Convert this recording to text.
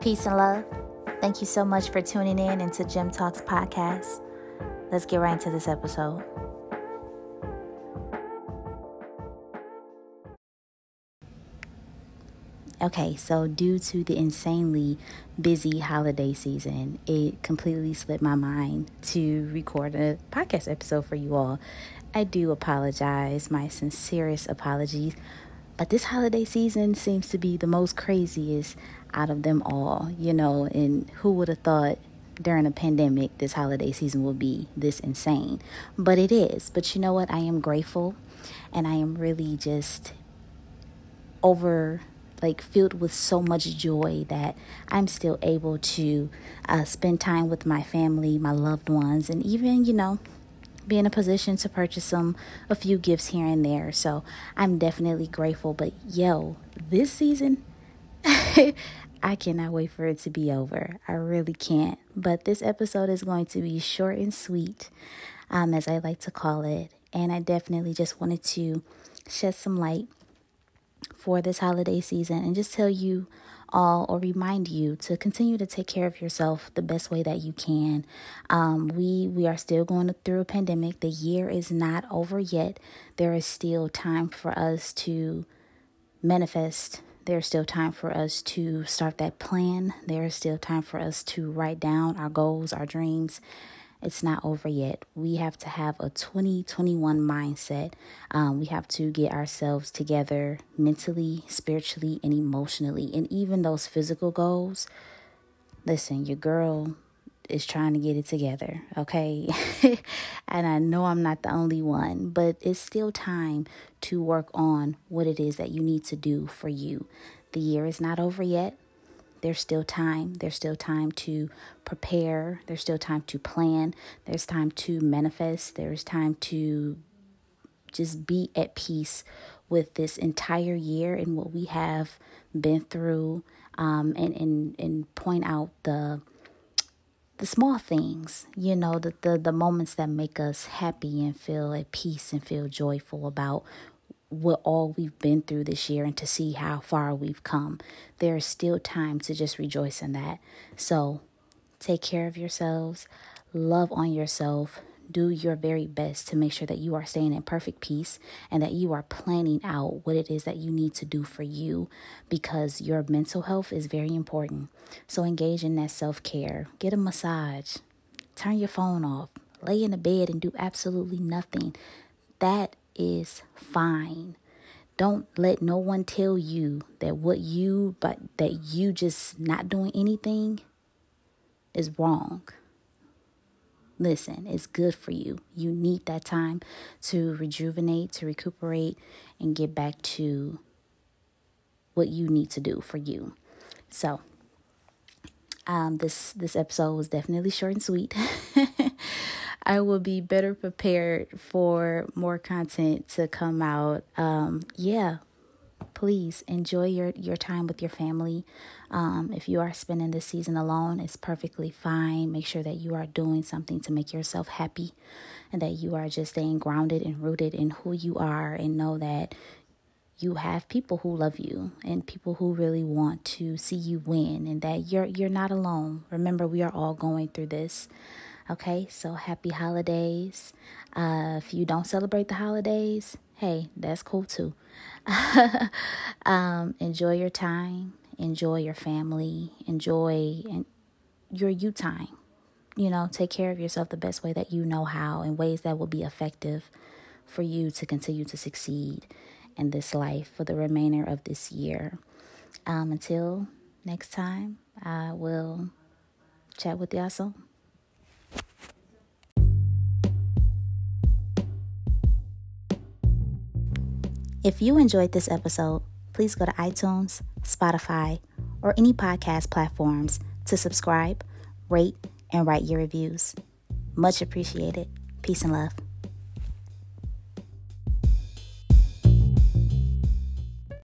Peace and love. Thank you so much for tuning in into Gym Talks Podcast. Let's get right into this episode. Okay, so due to the insanely busy holiday season, it completely slipped my mind to record a podcast episode for you all. I do apologize, my sincerest apologies, but this holiday season seems to be the most craziest out of them all, you know, and who would have thought during a pandemic this holiday season will be this insane, but it is. But you know what? I am grateful, and I am really just filled with so much joy that I'm still able to spend time with my family, my loved ones, and even, you know, be in a position to purchase a few gifts here and there. So I'm definitely grateful. But yo, this season, I cannot wait for it to be over. I really can't. But this episode is going to be short and sweet, as I like to call it. And I definitely just wanted to shed some light for this holiday season and just tell you all, or remind you, to continue to take care of yourself the best way that you can. We are still going through a pandemic. The year is not over yet. There is still time for us to manifest. There's still time for us to start that plan. There is still time for us to write down our goals, our dreams. It's not over yet. We have to have a 2021 mindset. We have to get ourselves together mentally, spiritually, and emotionally. And even those physical goals, listen, your girl is trying to get it together, okay? And I know I'm not the only one, but it's still time to work on what it is that you need to do for you. The year is not over yet. There's still time. There's still time to prepare. There's still time to plan. There's time to manifest. There's time to just be at peace with this entire year and what we have been through, and point out the small things, you know, the moments that make us happy and feel at peace and feel joyful about what all we've been through this year and to see how far we've come. There is still time to just rejoice in that. So take care of yourselves, love on yourself, do your very best to make sure that you are staying in perfect peace and that you are planning out what it is that you need to do for you, because your mental health is very important. So engage in that self-care. Get a massage, turn your phone off, lay in the bed and do absolutely nothing. That is fine. Don't let no one tell you that you just not doing anything is wrong. Listen, it's good for you. You need that time to rejuvenate, to recuperate, and get back to what you need to do for you. So, this episode was definitely short and sweet. I will be better prepared for more content to come out. Please enjoy your time with your family. If you are spending this season alone, it's perfectly fine. Make sure that you are doing something to make yourself happy and that you are just staying grounded and rooted in who you are, and know that you have people who love you and people who really want to see you win, and that you're not alone. Remember, we are all going through this. Okay, so happy holidays. If you don't celebrate the holidays, hey, that's cool too. Enjoy your time. Enjoy your family. Enjoy your you time. You know, take care of yourself the best way that you know how, in ways that will be effective for you to continue to succeed in this life for the remainder of this year. Until next time, I will chat with y'all soon. If you enjoyed this episode, please go to iTunes, Spotify, or any podcast platforms to subscribe, rate, and write your reviews. Much appreciated. Peace and love.